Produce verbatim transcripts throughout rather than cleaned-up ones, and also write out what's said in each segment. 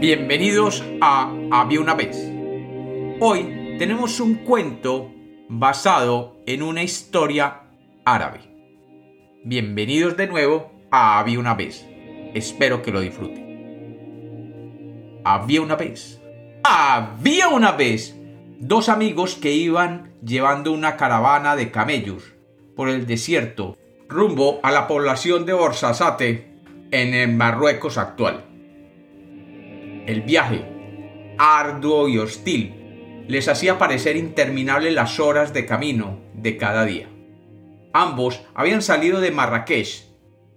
Bienvenidos a Había Una Vez. Hoy tenemos un cuento basado en una historia árabe. Bienvenidos de nuevo a Había Una Vez. Espero que lo disfruten. Había una vez. Había una vez dos amigos que iban llevando una caravana de camellos por el desierto rumbo a la población de Ouarzazate en el Marruecos actual. El viaje, arduo y hostil, les hacía parecer interminables las horas de camino de cada día. Ambos habían salido de Marrakech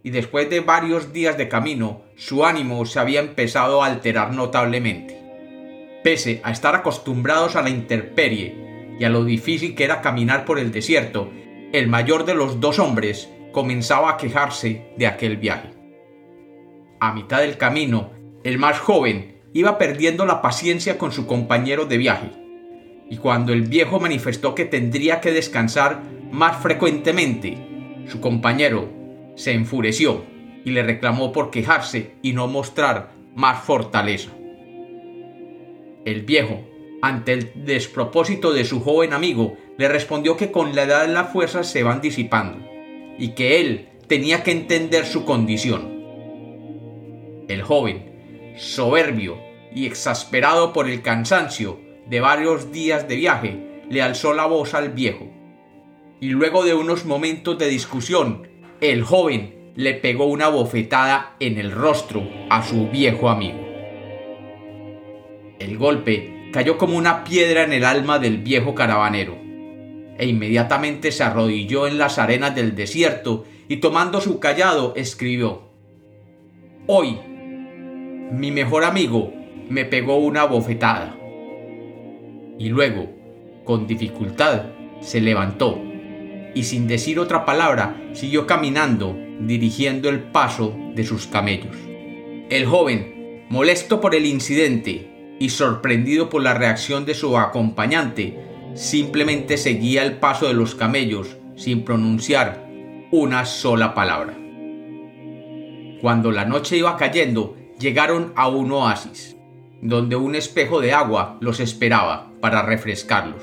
y después de varios días de camino, su ánimo se había empezado a alterar notablemente. Pese a estar acostumbrados a la intemperie y a lo difícil que era caminar por el desierto, el mayor de los dos hombres comenzaba a quejarse de aquel viaje. A mitad del camino, el más joven iba perdiendo la paciencia con su compañero de viaje, y cuando el viejo manifestó que tendría que descansar más frecuentemente, su compañero se enfureció y le reclamó por quejarse y no mostrar más fortaleza. El viejo, ante el despropósito de su joven amigo, le respondió que con la edad las fuerzas se van disipando y que él tenía que entender su condición. El joven, soberbio y exasperado por el cansancio de varios días de viaje, le alzó la voz al viejo, y luego de unos momentos de discusión, el joven le pegó una bofetada en el rostro a su viejo amigo. El golpe cayó como una piedra en el alma del viejo caravanero, e inmediatamente se arrodilló en las arenas del desierto y tomando su cayado escribió: «Hoy mi mejor amigo me pegó una bofetada». Y luego, con dificultad, se levantó y sin decir otra palabra siguió caminando, dirigiendo el paso de sus camellos. El joven, molesto por el incidente y sorprendido por la reacción de su acompañante, simplemente seguía el paso de los camellos sin pronunciar una sola palabra. Cuando la noche iba cayendo, llegaron a un oasis, donde un espejo de agua los esperaba para refrescarlos.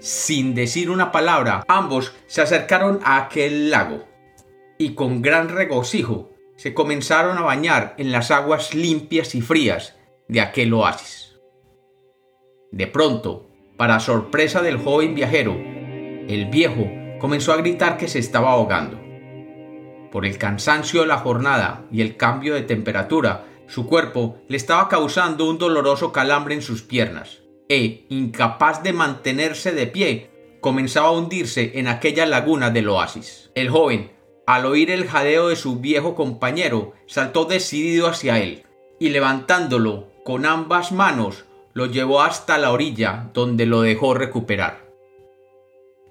Sin decir una palabra, ambos se acercaron a aquel lago y con gran regocijo se comenzaron a bañar en las aguas limpias y frías de aquel oasis. De pronto, para sorpresa del joven viajero, el viejo comenzó a gritar que se estaba ahogando. Por el cansancio de la jornada y el cambio de temperatura, su cuerpo le estaba causando un doloroso calambre en sus piernas, e, incapaz de mantenerse de pie, comenzaba a hundirse en aquella laguna del oasis. El joven, al oír el jadeo de su viejo compañero, saltó decidido hacia él, y levantándolo con ambas manos, lo llevó hasta la orilla donde lo dejó recuperar.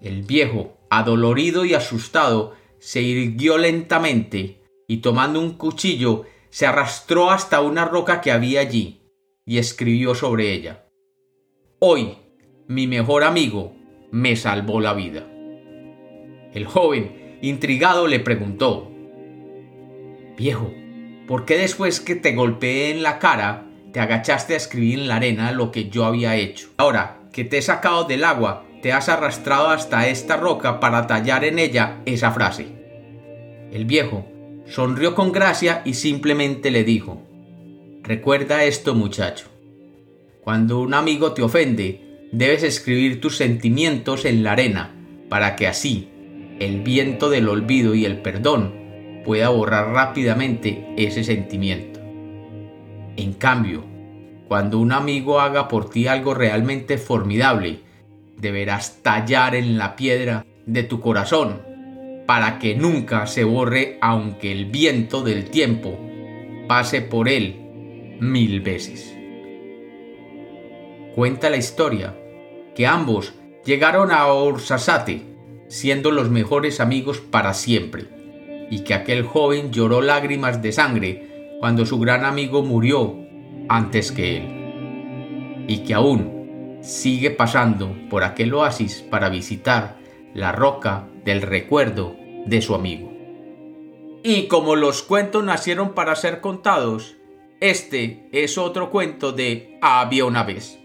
El viejo, adolorido y asustado, se irguió lentamente y tomando un cuchillo se arrastró hasta una roca que había allí y escribió sobre ella: «Hoy mi mejor amigo me salvó la vida». El joven, intrigado, le preguntó: «Viejo, ¿por qué después que te golpeé en la cara te agachaste a escribir en la arena lo que yo había hecho? Ahora que te he sacado del agua, te has arrastrado hasta esta roca para tallar en ella esa frase». El viejo sonrió con gracia y simplemente le dijo: «Recuerda esto, muchacho. Cuando un amigo te ofende, debes escribir tus sentimientos en la arena para que así el viento del olvido y el perdón pueda borrar rápidamente ese sentimiento. En cambio, cuando un amigo haga por ti algo realmente formidable, deberás tallar en la piedra de tu corazón para que nunca se borre, aunque el viento del tiempo pase por él mil veces». Cuenta la historia que ambos llegaron a Ouarzazate siendo los mejores amigos para siempre y que aquel joven lloró lágrimas de sangre cuando su gran amigo murió antes que él y que aún sigue pasando por aquel oasis para visitar la roca del recuerdo de su amigo. Y como los cuentos nacieron para ser contados, Este es otro cuento de Había Una Vez.